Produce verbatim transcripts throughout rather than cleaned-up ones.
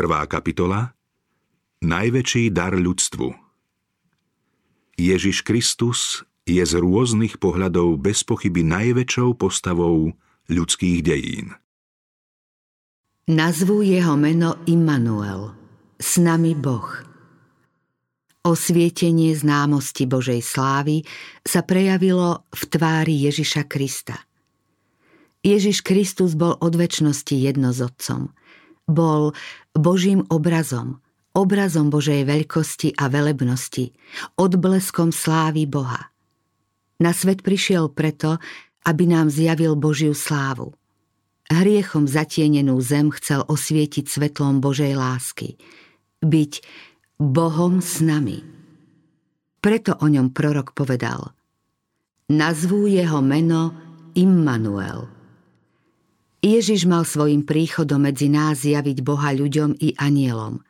Prvá kapitola. Najväčší dar ľudstvu. Ježiš Kristus je z rôznych pohľadov bez pochyby najväčšou postavou ľudských dejín. Nazvú jeho meno Immanuel, s nami Boh. Osvietenie známosti Božej slávy sa prejavilo v tvári Ježiša Krista. Ježiš Kristus bol od večnosti jedno s Otcom. Bol Božím obrazom, obrazom Božej veľkosti a velebnosti, odbleskom slávy Boha. Na svet prišiel preto, aby nám zjavil Božiu slávu. Hriechom zatienenú zem chcel osvietiť svetlom Božej lásky, byť Bohom s nami. Preto o ňom prorok povedal: nazvú jeho meno Immanuel. Ježiš mal svojim príchodom medzi nás zjaviť Boha ľuďom i anielom.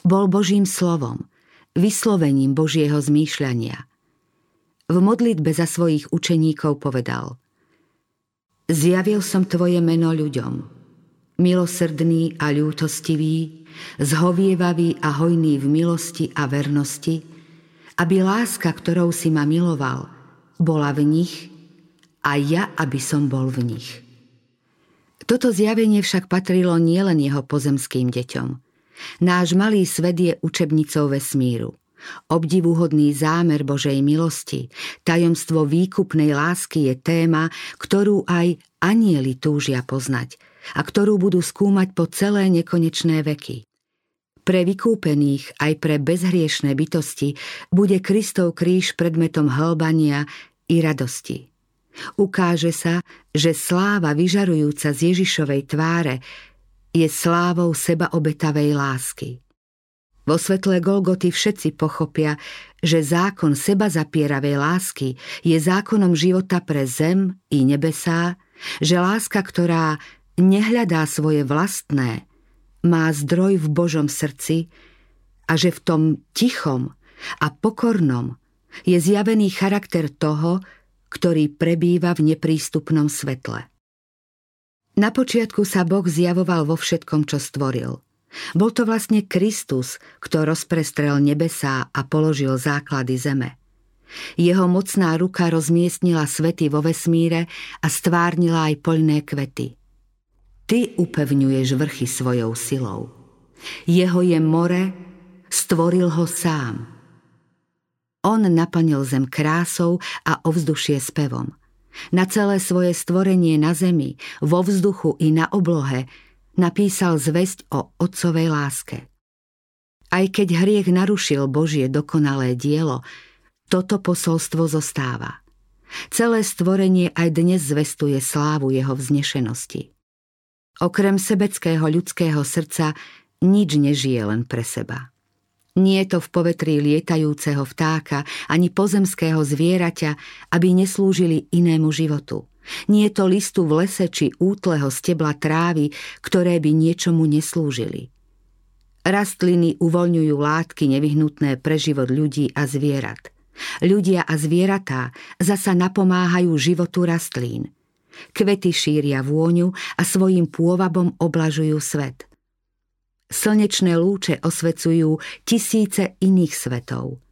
Bol Božím slovom, vyslovením Božieho zmýšľania. V modlitbe za svojich učeníkov povedal: zjavil som tvoje meno ľuďom, milosrdný a ľútostivý, zhovievavý a hojný v milosti a vernosti, aby láska, ktorou si ma miloval, bola v nich a ja, aby som bol v nich. Toto zjavenie však patrilo nielen jeho pozemským deťom. Náš malý svet je učebnicou vesmíru. Obdivuhodný zámer Božej milosti, tajomstvo výkupnej lásky je téma, ktorú aj anjeli túžia poznať a ktorú budú skúmať po celé nekonečné veky. Pre vykúpených aj pre bezhriešné bytosti bude Kristov kríž predmetom hĺbania i radosti. Ukáže sa, že sláva vyžarujúca z Ježišovej tváre je slávou sebaobetavej lásky. Vo svetle Golgoty všetci pochopia, že zákon sebazapieravej lásky je zákonom života pre zem i nebesá, že láska, ktorá nehľadá svoje vlastné, má zdroj v Božom srdci a že v tom tichom a pokornom je zjavený charakter toho, ktorý prebýva v neprístupnom svetle. Na počiatku sa Boh zjavoval vo všetkom, čo stvoril. Bol to vlastne Kristus, kto rozprestrel nebesá a položil základy zeme. Jeho mocná ruka rozmiestnila svety vo vesmíre a stvárnila aj poľné kvety. Ty upevňuješ vrchy svojou silou. Jeho je more, stvoril ho sám. On naplnil zem krásou a ovzdušie spevom. Na celé svoje stvorenie na zemi, vo vzduchu i na oblohe napísal zvesť o Otcovej láske. Aj keď hriech narušil Božie dokonalé dielo, toto posolstvo zostáva. Celé stvorenie aj dnes zvestuje slávu jeho vznešenosti. Okrem sebeckého ľudského srdca nič nežije len pre seba. Nie je to v povetrí lietajúceho vtáka ani pozemského zvieraťa, aby neslúžili inému životu. Nie je to listu v lese či útleho stebla trávy, ktoré by niečomu neslúžili. Rastliny uvoľňujú látky nevyhnutné pre život ľudí a zvierat. Ľudia a zvieratá zasa napomáhajú životu rastlín. Kvety šíria vôňu a svojím pôvabom oblažujú svet. Slnečné lúče osvecujú tisíce iných svetov.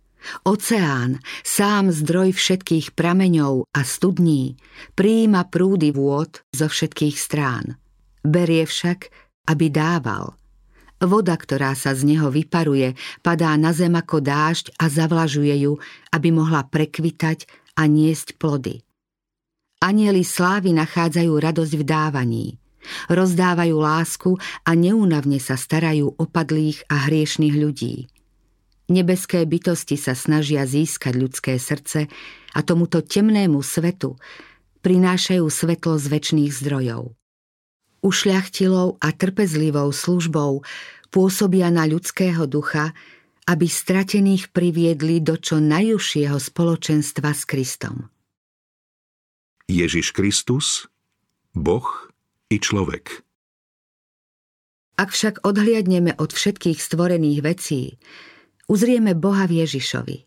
Oceán, sám zdroj všetkých prameňov a studní, prijíma prúdy vôd zo všetkých strán. Berie však, aby dával. Voda, ktorá sa z neho vyparuje, padá na zem ako dážď a zavlažuje ju, aby mohla prekvitať a niesť plody. Anjeli slávy nachádzajú radosť v dávaní. Rozdávajú lásku a neúnavne sa starajú o padlých a hriešnych ľudí. Nebeské bytosti sa snažia získať ľudské srdce a tomuto temnému svetu prinášajú svetlo z večných zdrojov. Ušľachtilou a trpezlivou službou pôsobia na ľudského ducha, aby stratených priviedli do čo najúžšieho spoločenstva s Kristom. Ježiš Kristus, Boh i človek. Ak však odhliadneme od všetkých stvorených vecí, uzrieme Boha v Ježišovi.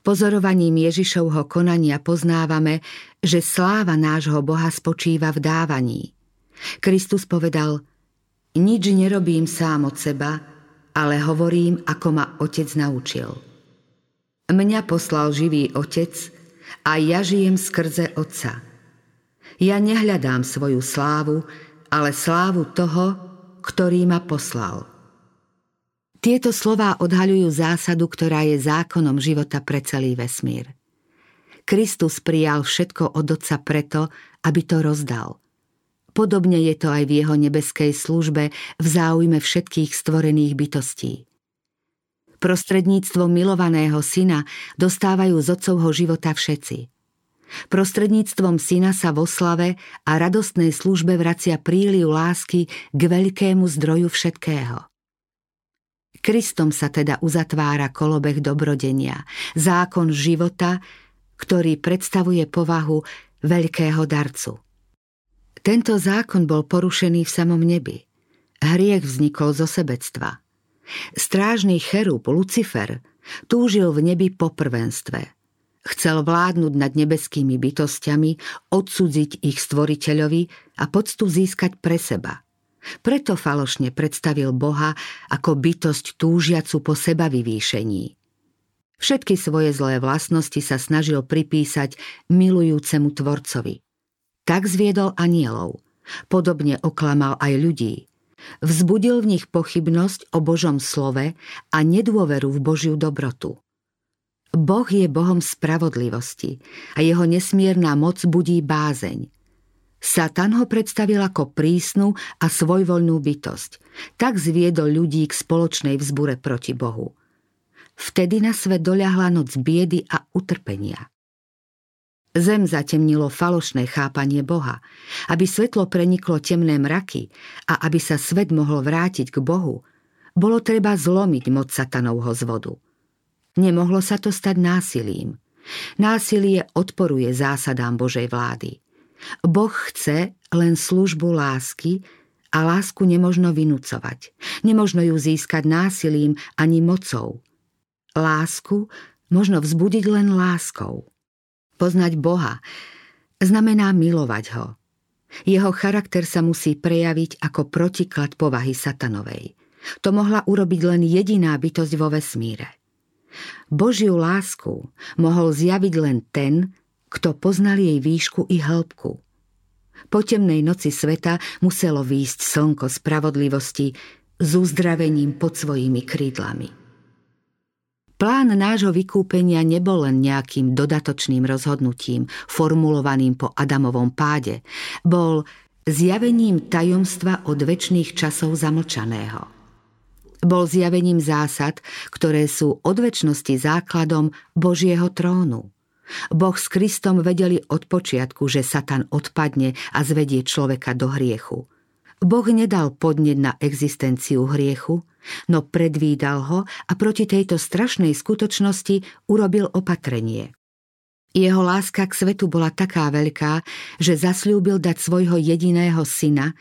Pozorovaním Ježišovho konania poznávame, že sláva nášho Boha spočíva v dávaní. Kristus povedal: Nič nerobím sám od seba, ale hovorím, ako ma Otec naučil. Mňa poslal živý Otec a ja žijem skrze Otca. Ja nehľadám svoju slávu, ale slávu toho, ktorý ma poslal. Tieto slová odhaľujú zásadu, ktorá je zákonom života pre celý vesmír. Kristus prijal všetko od Otca preto, aby to rozdal. Podobne je to aj v jeho nebeskej službe v záujme všetkých stvorených bytostí. Prostredníctvom milovaného syna dostávajú z Otcovho života všetci. Prostredníctvom syna sa vo slave a radostnej službe vracia príliv lásky k veľkému zdroju všetkého. Kristom sa teda uzatvára kolobeh dobrodenia, zákon života, ktorý predstavuje povahu veľkého darcu. Tento zákon bol porušený v samom nebi. Hriech vznikol zo sebectva. Strážny cherub Lucifer túžil v nebi po prvenstve. Chcel vládnuť nad nebeskými bytostiami, odsudziť ich stvoriteľovi a poctu získať pre seba. Preto falošne predstavil Boha ako bytosť túžiacu po sebavývýšení. Všetky svoje zlé vlastnosti sa snažil pripísať milujúcemu tvorcovi. Tak zviedol anielov. Podobne oklamal aj ľudí. Vzbudil v nich pochybnosť o Božom slove a nedôveru v Božiu dobrotu. Boh je Bohom spravodlivosti a jeho nesmierna moc budí bázeň. Satan ho predstavil ako prísnu a svojvoľnú bytosť. Tak zviedol ľudí k spoločnej vzbure proti Bohu. Vtedy na svet doľahla noc biedy a utrpenia. Zem zatemnilo falošné chápanie Boha, aby svetlo preniklo temné mraky a aby sa svet mohol vrátiť k Bohu, bolo treba zlomiť moc satanovho zvodu. Nemohlo sa to stať násilím. Násilie odporuje zásadám Božej vlády. Boh chce len službu lásky a lásku nemožno vynucovať. Nemožno ju získať násilím ani mocou. Lásku možno vzbudiť len láskou. Poznať Boha znamená milovať ho. Jeho charakter sa musí prejaviť ako protiklad povahy satanovej. To mohla urobiť len jediná bytosť vo vesmíre. Božiu lásku mohol zjaviť len ten, kto poznal jej výšku i hĺbku. Po temnej noci sveta muselo výjsť slnko spravodlivosti s uzdravením pod svojimi krídlami. Plán nášho vykúpenia nebol len nejakým dodatočným rozhodnutím, formulovaným po Adamovom páde. Bol zjavením tajomstva od večných časov zamlčaného. Bol zjavením zásad, ktoré sú od večnosti základom Božieho trónu. Boh s Kristom vedeli od počiatku, že Satan odpadne a zvedie človeka do hriechu. Boh nedal podnet na existenciu hriechu, no predvídal ho a proti tejto strašnej skutočnosti urobil opatrenie. Jeho láska k svetu bola taká veľká, že zasľúbil dať svojho jediného syna,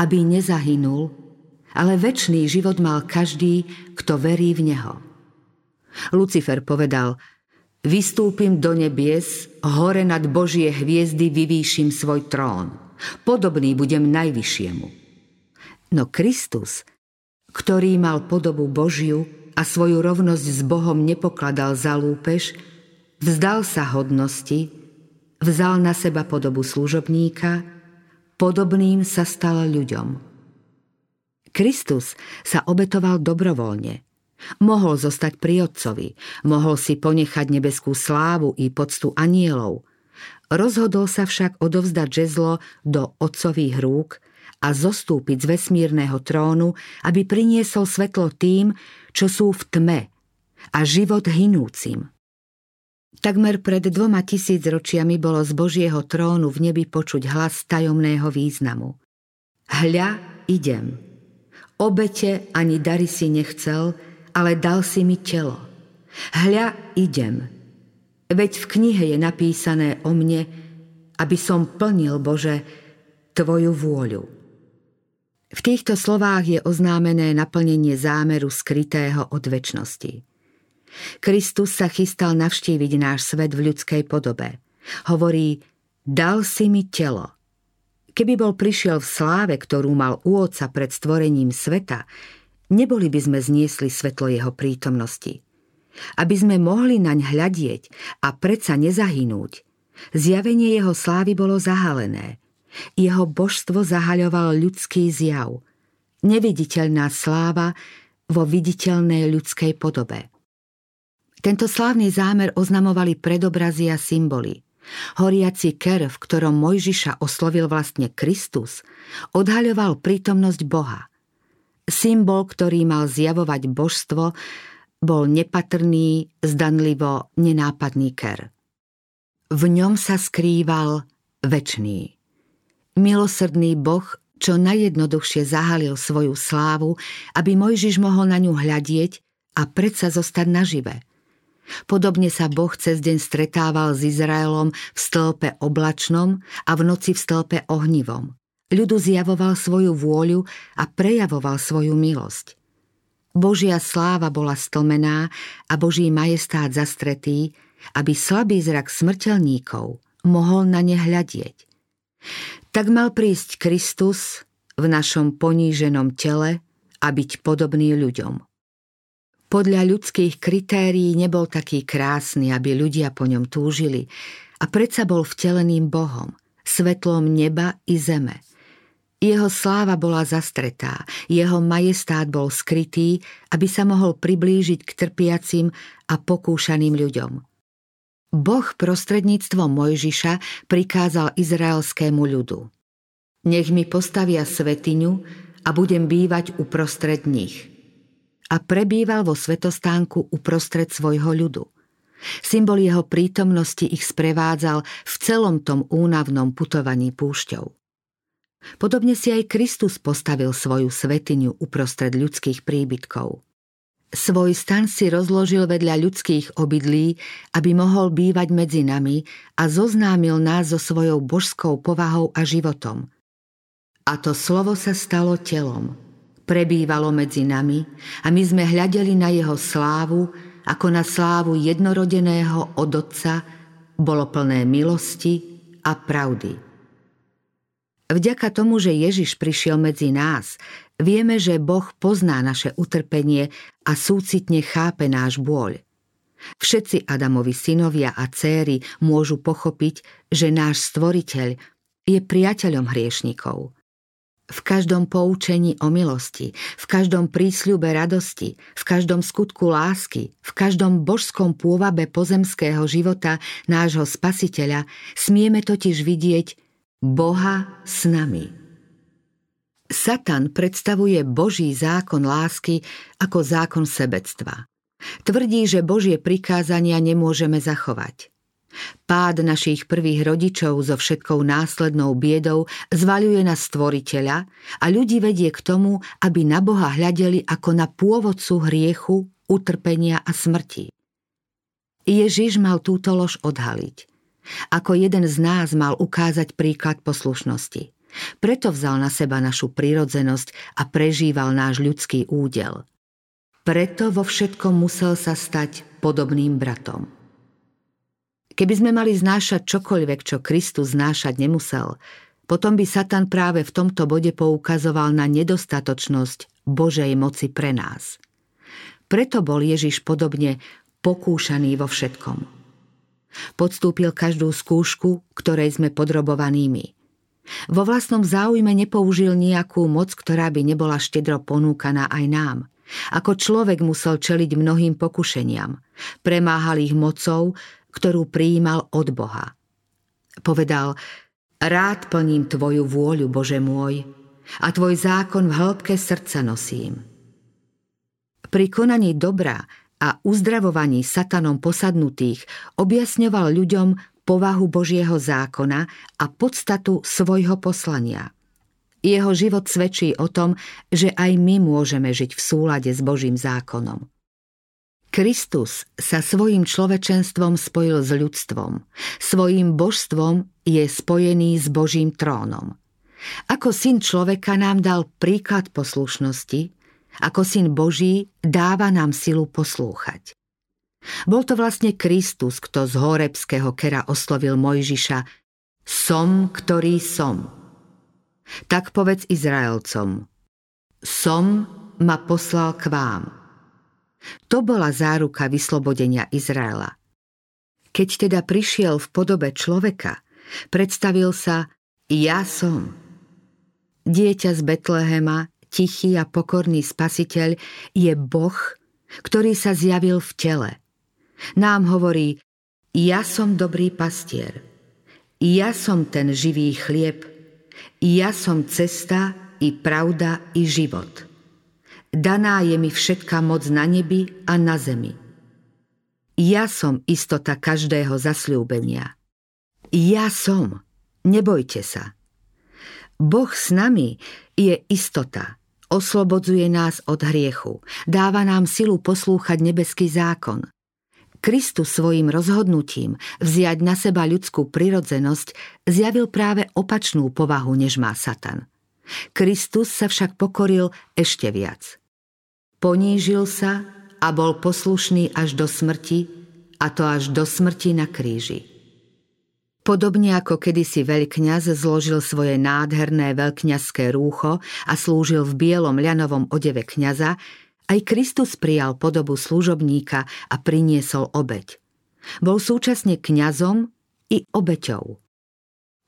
aby nezahynul, ale večný život mal každý, kto verí v neho. Lucifer povedal: vystúpim do nebies, hore nad Božie hviezdy vyvýšim svoj trón. Podobný budem najvyššiemu. No Kristus, ktorý mal podobu Božiu a svoju rovnosť s Bohom nepokladal za lúpež, vzdal sa hodnosti, vzal na seba podobu služobníka, podobným sa stal ľuďom. Kristus sa obetoval dobrovoľne. Mohol zostať pri Otcovi, mohol si ponechať nebeskú slávu i poctu anielov. Rozhodol sa však odovzdať žezlo do Otcových rúk a zostúpiť z vesmírneho trónu, aby priniesol svetlo tým, čo sú v tme, a život hynúcim. Takmer pred dvoma tisícročiami bolo z Božieho trónu v nebi počuť hlas tajomného významu. Hľa, idem. Obete ani dary si nechcel, ale dal si mi telo. Hľa, idem. Veď v knihe je napísané o mne, aby som plnil, Bože, tvoju vôľu. V týchto slovách je oznámené naplnenie zámeru skrytého od večnosti. Kristus sa chystal navštíviť náš svet v ľudskej podobe. Hovorí: dal si mi telo. Keby bol prišiel v sláve, ktorú mal u Otca pred stvorením sveta, neboli by sme zniesli svetlo jeho prítomnosti. Aby sme mohli naň hľadieť a predsa nezahynúť, zjavenie jeho slávy bolo zahalené. Jeho božstvo zahaľoval ľudský zjav. Neviditeľná sláva vo viditeľnej ľudskej podobe. Tento slávny zámer oznamovali predobrazy a symboly. Horiaci ker, v ktorom Mojžiša oslovil vlastne Kristus, odhaľoval prítomnosť Boha. Symbol, ktorý mal zjavovať božstvo, bol nepatrný, zdanlivo nenápadný ker. V ňom sa skrýval večný. Milosrdný Boh čo najjednoduchšie zahalil svoju slávu, aby Mojžiš mohol na ňu hľadieť a predsa zostať nažive. Podobne sa Boh cez deň stretával s Izraelom v stĺpe oblačnom a v noci v stĺpe ohnivom. Ľudu zjavoval svoju vôľu a prejavoval svoju milosť. Božia sláva bola stlmená a Boží majestát zastretý, aby slabý zrak smrteľníkov mohol na ne hľadieť. Tak mal prísť Kristus v našom poníženom tele a byť podobný ľuďom. Podľa ľudských kritérií nebol taký krásny, aby ľudia po ňom túžili, a predsa bol vteleným Bohom, svetlom neba i zeme. Jeho sláva bola zastretá, jeho majestát bol skrytý, aby sa mohol priblížiť k trpiacim a pokúšaným ľuďom. Boh prostredníctvom Mojžiša prikázal izraelskému ľudu: Nech mi postavia svetiňu a budem bývať uprostred nich. A prebýval vo svetostánku uprostred svojho ľudu. Symbol jeho prítomnosti ich sprevádzal v celom tom únavnom putovaní púšťou. Podobne si aj Kristus postavil svoju svetiňu uprostred ľudských príbytkov. Svoj stan si rozložil vedľa ľudských obydlí, aby mohol bývať medzi nami a zoznámil nás so svojou božskou povahou a životom. A to slovo sa stalo telom. Prebývalo medzi nami a my sme hľadeli na jeho slávu, ako na slávu jednorodeného od Otca, bolo plné milosti a pravdy. Vďaka tomu, že Ježiš prišiel medzi nás, vieme, že Boh pozná naše utrpenie a súcitne chápe náš bôľ. Všetci Adamovi synovia a céry môžu pochopiť, že náš Stvoriteľ je priateľom hriešnikov. V každom poučení o milosti, v každom prísľube radosti, v každom skutku lásky, v každom božskom pôvabe pozemského života nášho Spasiteľa smieme totiž vidieť Boha s nami. Satan predstavuje Boží zákon lásky ako zákon sebectva. Tvrdí, že Božie prikázania nemôžeme zachovať. Pád našich prvých rodičov so všetkou následnou biedou zvaľuje na Stvoriteľa a ľudí vedie k tomu, aby na Boha hľadeli ako na pôvodcu hriechu, utrpenia a smrti. Ježiš mal túto lož odhaliť. Ako jeden z nás mal ukázať príklad poslušnosti. Preto vzal na seba našu prirodzenosť a prežíval náš ľudský údel. Preto vo všetkom musel sa stať podobným bratom. Keby sme mali znášať čokoľvek, čo Kristus znášať nemusel, potom by Satan práve v tomto bode poukazoval na nedostatočnosť Božej moci pre nás. Preto bol Ježiš podobne pokúšaný vo všetkom. Podstúpil každú skúšku, ktorej sme podrobovanými. Vo vlastnom záujme nepoužil nejakú moc, ktorá by nebola štedro ponúkaná aj nám. Ako človek musel čeliť mnohým pokušeniam. Premáhal ich mocou, ktorú prijímal od Boha. Povedal: Rád plním tvoju vôľu, Bože môj, a tvoj zákon v hĺbke srdca nosím. Pri konaní dobra a uzdravovaní satanom posadnutých objasňoval ľuďom povahu Božieho zákona a podstatu svojho poslania. Jeho život svedčí o tom, že aj my môžeme žiť v súlade s Božím zákonom. Kristus sa svojim človečenstvom spojil s ľudstvom. Svojím božstvom je spojený s Božím trónom. Ako syn človeka nám dal príklad poslušnosti, ako syn Boží dáva nám silu poslúchať. Bol to vlastne Kristus, kto z horebského kera oslovil Mojžiša: Som, ktorý som. Tak povedz Izraelcom: Som ma poslal k vám. To bola záruka vyslobodenia Izraela. Keď teda prišiel v podobe človeka, predstavil sa: Ja som. Dieťa z Betlehema, tichý a pokorný spasiteľ, je Boh, ktorý sa zjavil v tele. Nám hovorí: Ja som dobrý pastier. Ja som ten živý chlieb. Ja som cesta i pravda i život. Daná je mi všetká moc na nebi a na zemi. Ja som istota každého zasľúbenia. Ja som. Nebojte sa. Boh s nami je istota. Oslobodzuje nás od hriechu. Dáva nám silu poslúchať nebeský zákon. Kristus svojim rozhodnutím vziať na seba ľudskú prirodzenosť zjavil práve opačnú povahu, než má Satan. Kristus sa však pokoril ešte viac. Ponížil sa a bol poslušný až do smrti, a to až do smrti na kríži. Podobne ako kedysi veľkňaz zložil svoje nádherné veľkňazské rúcho a slúžil v bielom ľanovom odeve kňaza, aj Kristus prijal podobu služobníka a priniesol obeť. Bol súčasne kňazom i obeťou.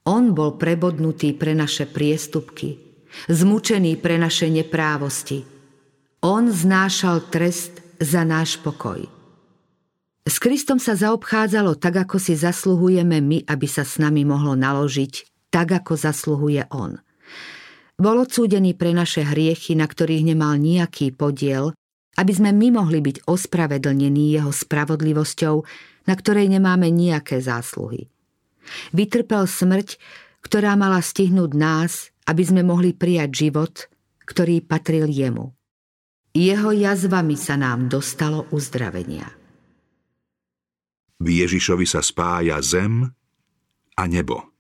On bol prebodnutý pre naše priestupky, zmučený pre naše neprávosti. On znášal trest za náš pokoj. S Kristom sa zaobchádzalo tak, ako si zasluhujeme my, aby sa s nami mohlo naložiť, tak, ako zasluhuje on. Bol odsúdený pre naše hriechy, na ktorých nemal nejaký podiel, aby sme my mohli byť ospravedlnení jeho spravodlivosťou, na ktorej nemáme nejaké zásluhy. Vytrpel smrť, ktorá mala stihnúť nás, aby sme mohli prijať život, ktorý patril jemu. Jeho jazvami sa nám dostalo uzdravenia. V Ježišovi sa spája zem a nebo.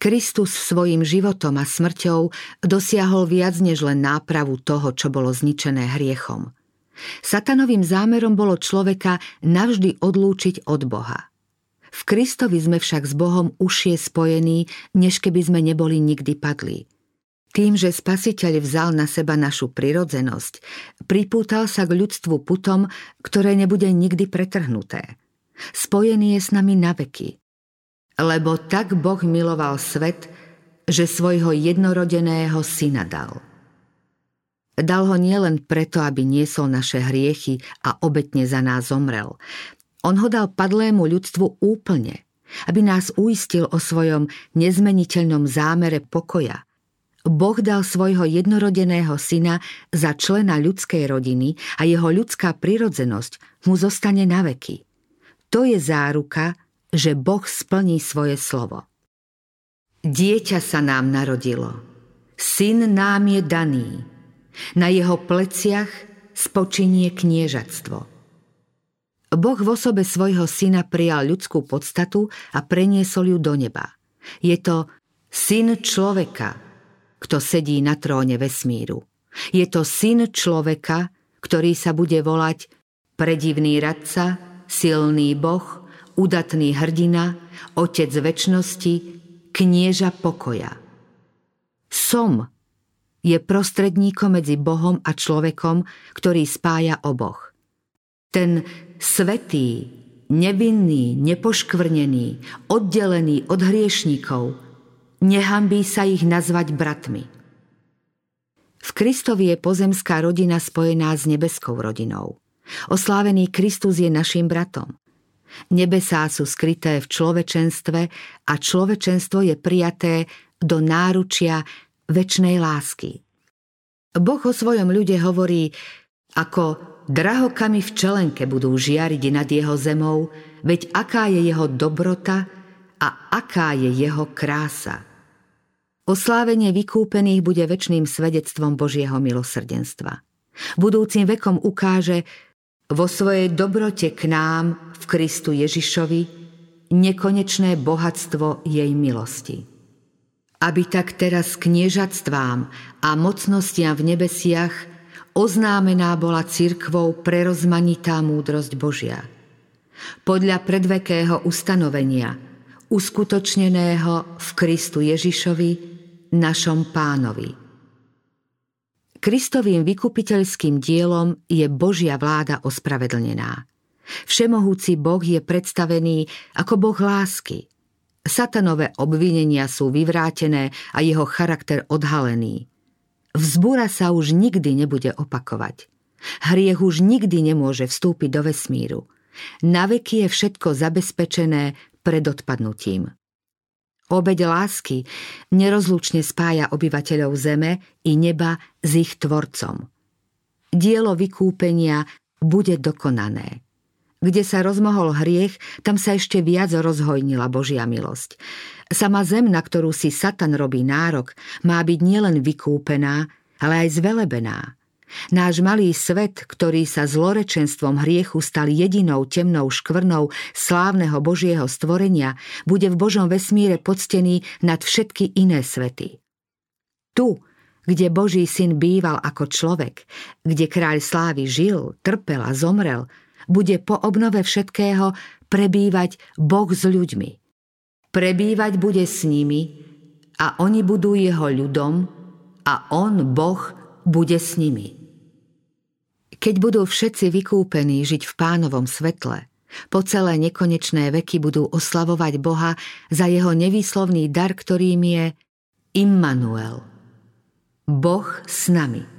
Kristus svojim životom a smrťou dosiahol viac než len nápravu toho, čo bolo zničené hriechom. Satanovým zámerom bolo človeka navždy odlúčiť od Boha. V Kristovi sme však s Bohom užšie spojení, než keby sme neboli nikdy padli. Tým, že Spasiteľ vzal na seba našu prirodzenosť, pripútal sa k ľudstvu putom, ktoré nebude nikdy pretrhnuté. Spojený je s nami naveky. Lebo tak Boh miloval svet, že svojho jednorodeného syna dal. Dal ho nielen preto, aby niesol naše hriechy a obetne za nás zomrel. On ho dal padlému ľudstvu úplne, aby nás uistil o svojom nezmeniteľnom zámere pokoja. Boh dal svojho jednorodeného syna za člena ľudskej rodiny a jeho ľudská prirodzenosť mu zostane naveky. To je záruka, že Boh splní svoje slovo. Dieťa sa nám narodilo, syn nám je daný, na jeho pleciach spočinie kniežatstvo. Boh v osobe svojho syna prijal ľudskú podstatu a preniesol ju do neba. Je to syn človeka, kto sedí na tróne vesmíru. Je to syn človeka, ktorý sa bude volať predivný radca, silný Boh, udatný hrdina, otec večnosti, knieža pokoja. Som je prostredníkom medzi Bohom a človekom, ktorý spája oboch. Ten svätý, nevinný, nepoškvrnený, oddelený od hriešníkov, nehanbí sa ich nazvať bratmi. V Kristovi je pozemská rodina spojená s nebeskou rodinou. Oslávený Kristus je našim bratom. Nebesá sú skryté v človečenstve a človečenstvo je prijaté do náručia večnej lásky. Boh o svojom ľude hovorí: Ako drahokami v čelenke budú žiariť nad jeho zemou, veď aká je jeho dobrota a aká je jeho krása. Oslávenie vykúpených bude večným svedectvom Božieho milosrdenstva. Budúcim vekom ukáže: Vo svojej dobrote k nám v Kristu Ježišovi nekonečné bohatstvo jej milosti. Aby tak teraz kniežatstvám a mocnostiam v nebesiach oznámená bola cirkvou prerozmanitá múdrosť Božia. Podľa predvekého ustanovenia, uskutočneného v Kristu Ježišovi našom Pánovi. Kristovým vykupiteľským dielom je Božia vláda ospravedlnená. Všemohúci Boh je predstavený ako Boh lásky. Satanové obvinenia sú vyvrátené a jeho charakter odhalený. Vzbúra sa už nikdy nebude opakovať. Hriech už nikdy nemôže vstúpiť do vesmíru. Naveky je všetko zabezpečené pred odpadnutím. Obeť lásky nerozlučne spája obyvateľov zeme i neba s ich tvorcom. Dielo vykúpenia bude dokonané. Kde sa rozmohol hriech, tam sa ešte viac rozhojnila Božia milosť. Sama zem, na ktorú si Satan robí nárok, má byť nielen vykúpená, ale aj zvelebená. Náš malý svet, ktorý sa zlorečenstvom hriechu stal jedinou temnou škvrnou slávneho Božieho stvorenia, bude v Božom vesmíre poctený nad všetky iné svety. Tu, kde Boží syn býval ako človek, kde kráľ slávy žil, trpel a zomrel, bude po obnove všetkého prebývať Boh s ľuďmi. Prebývať bude s nimi a oni budú jeho ľudom a on, Boh, bude s nimi. Keď budú všetci vykúpení žiť v Pánovom svetle, po celé nekonečné veky budú oslavovať Boha za jeho nevýslovný dar, ktorým je Immanuel. Boh s nami.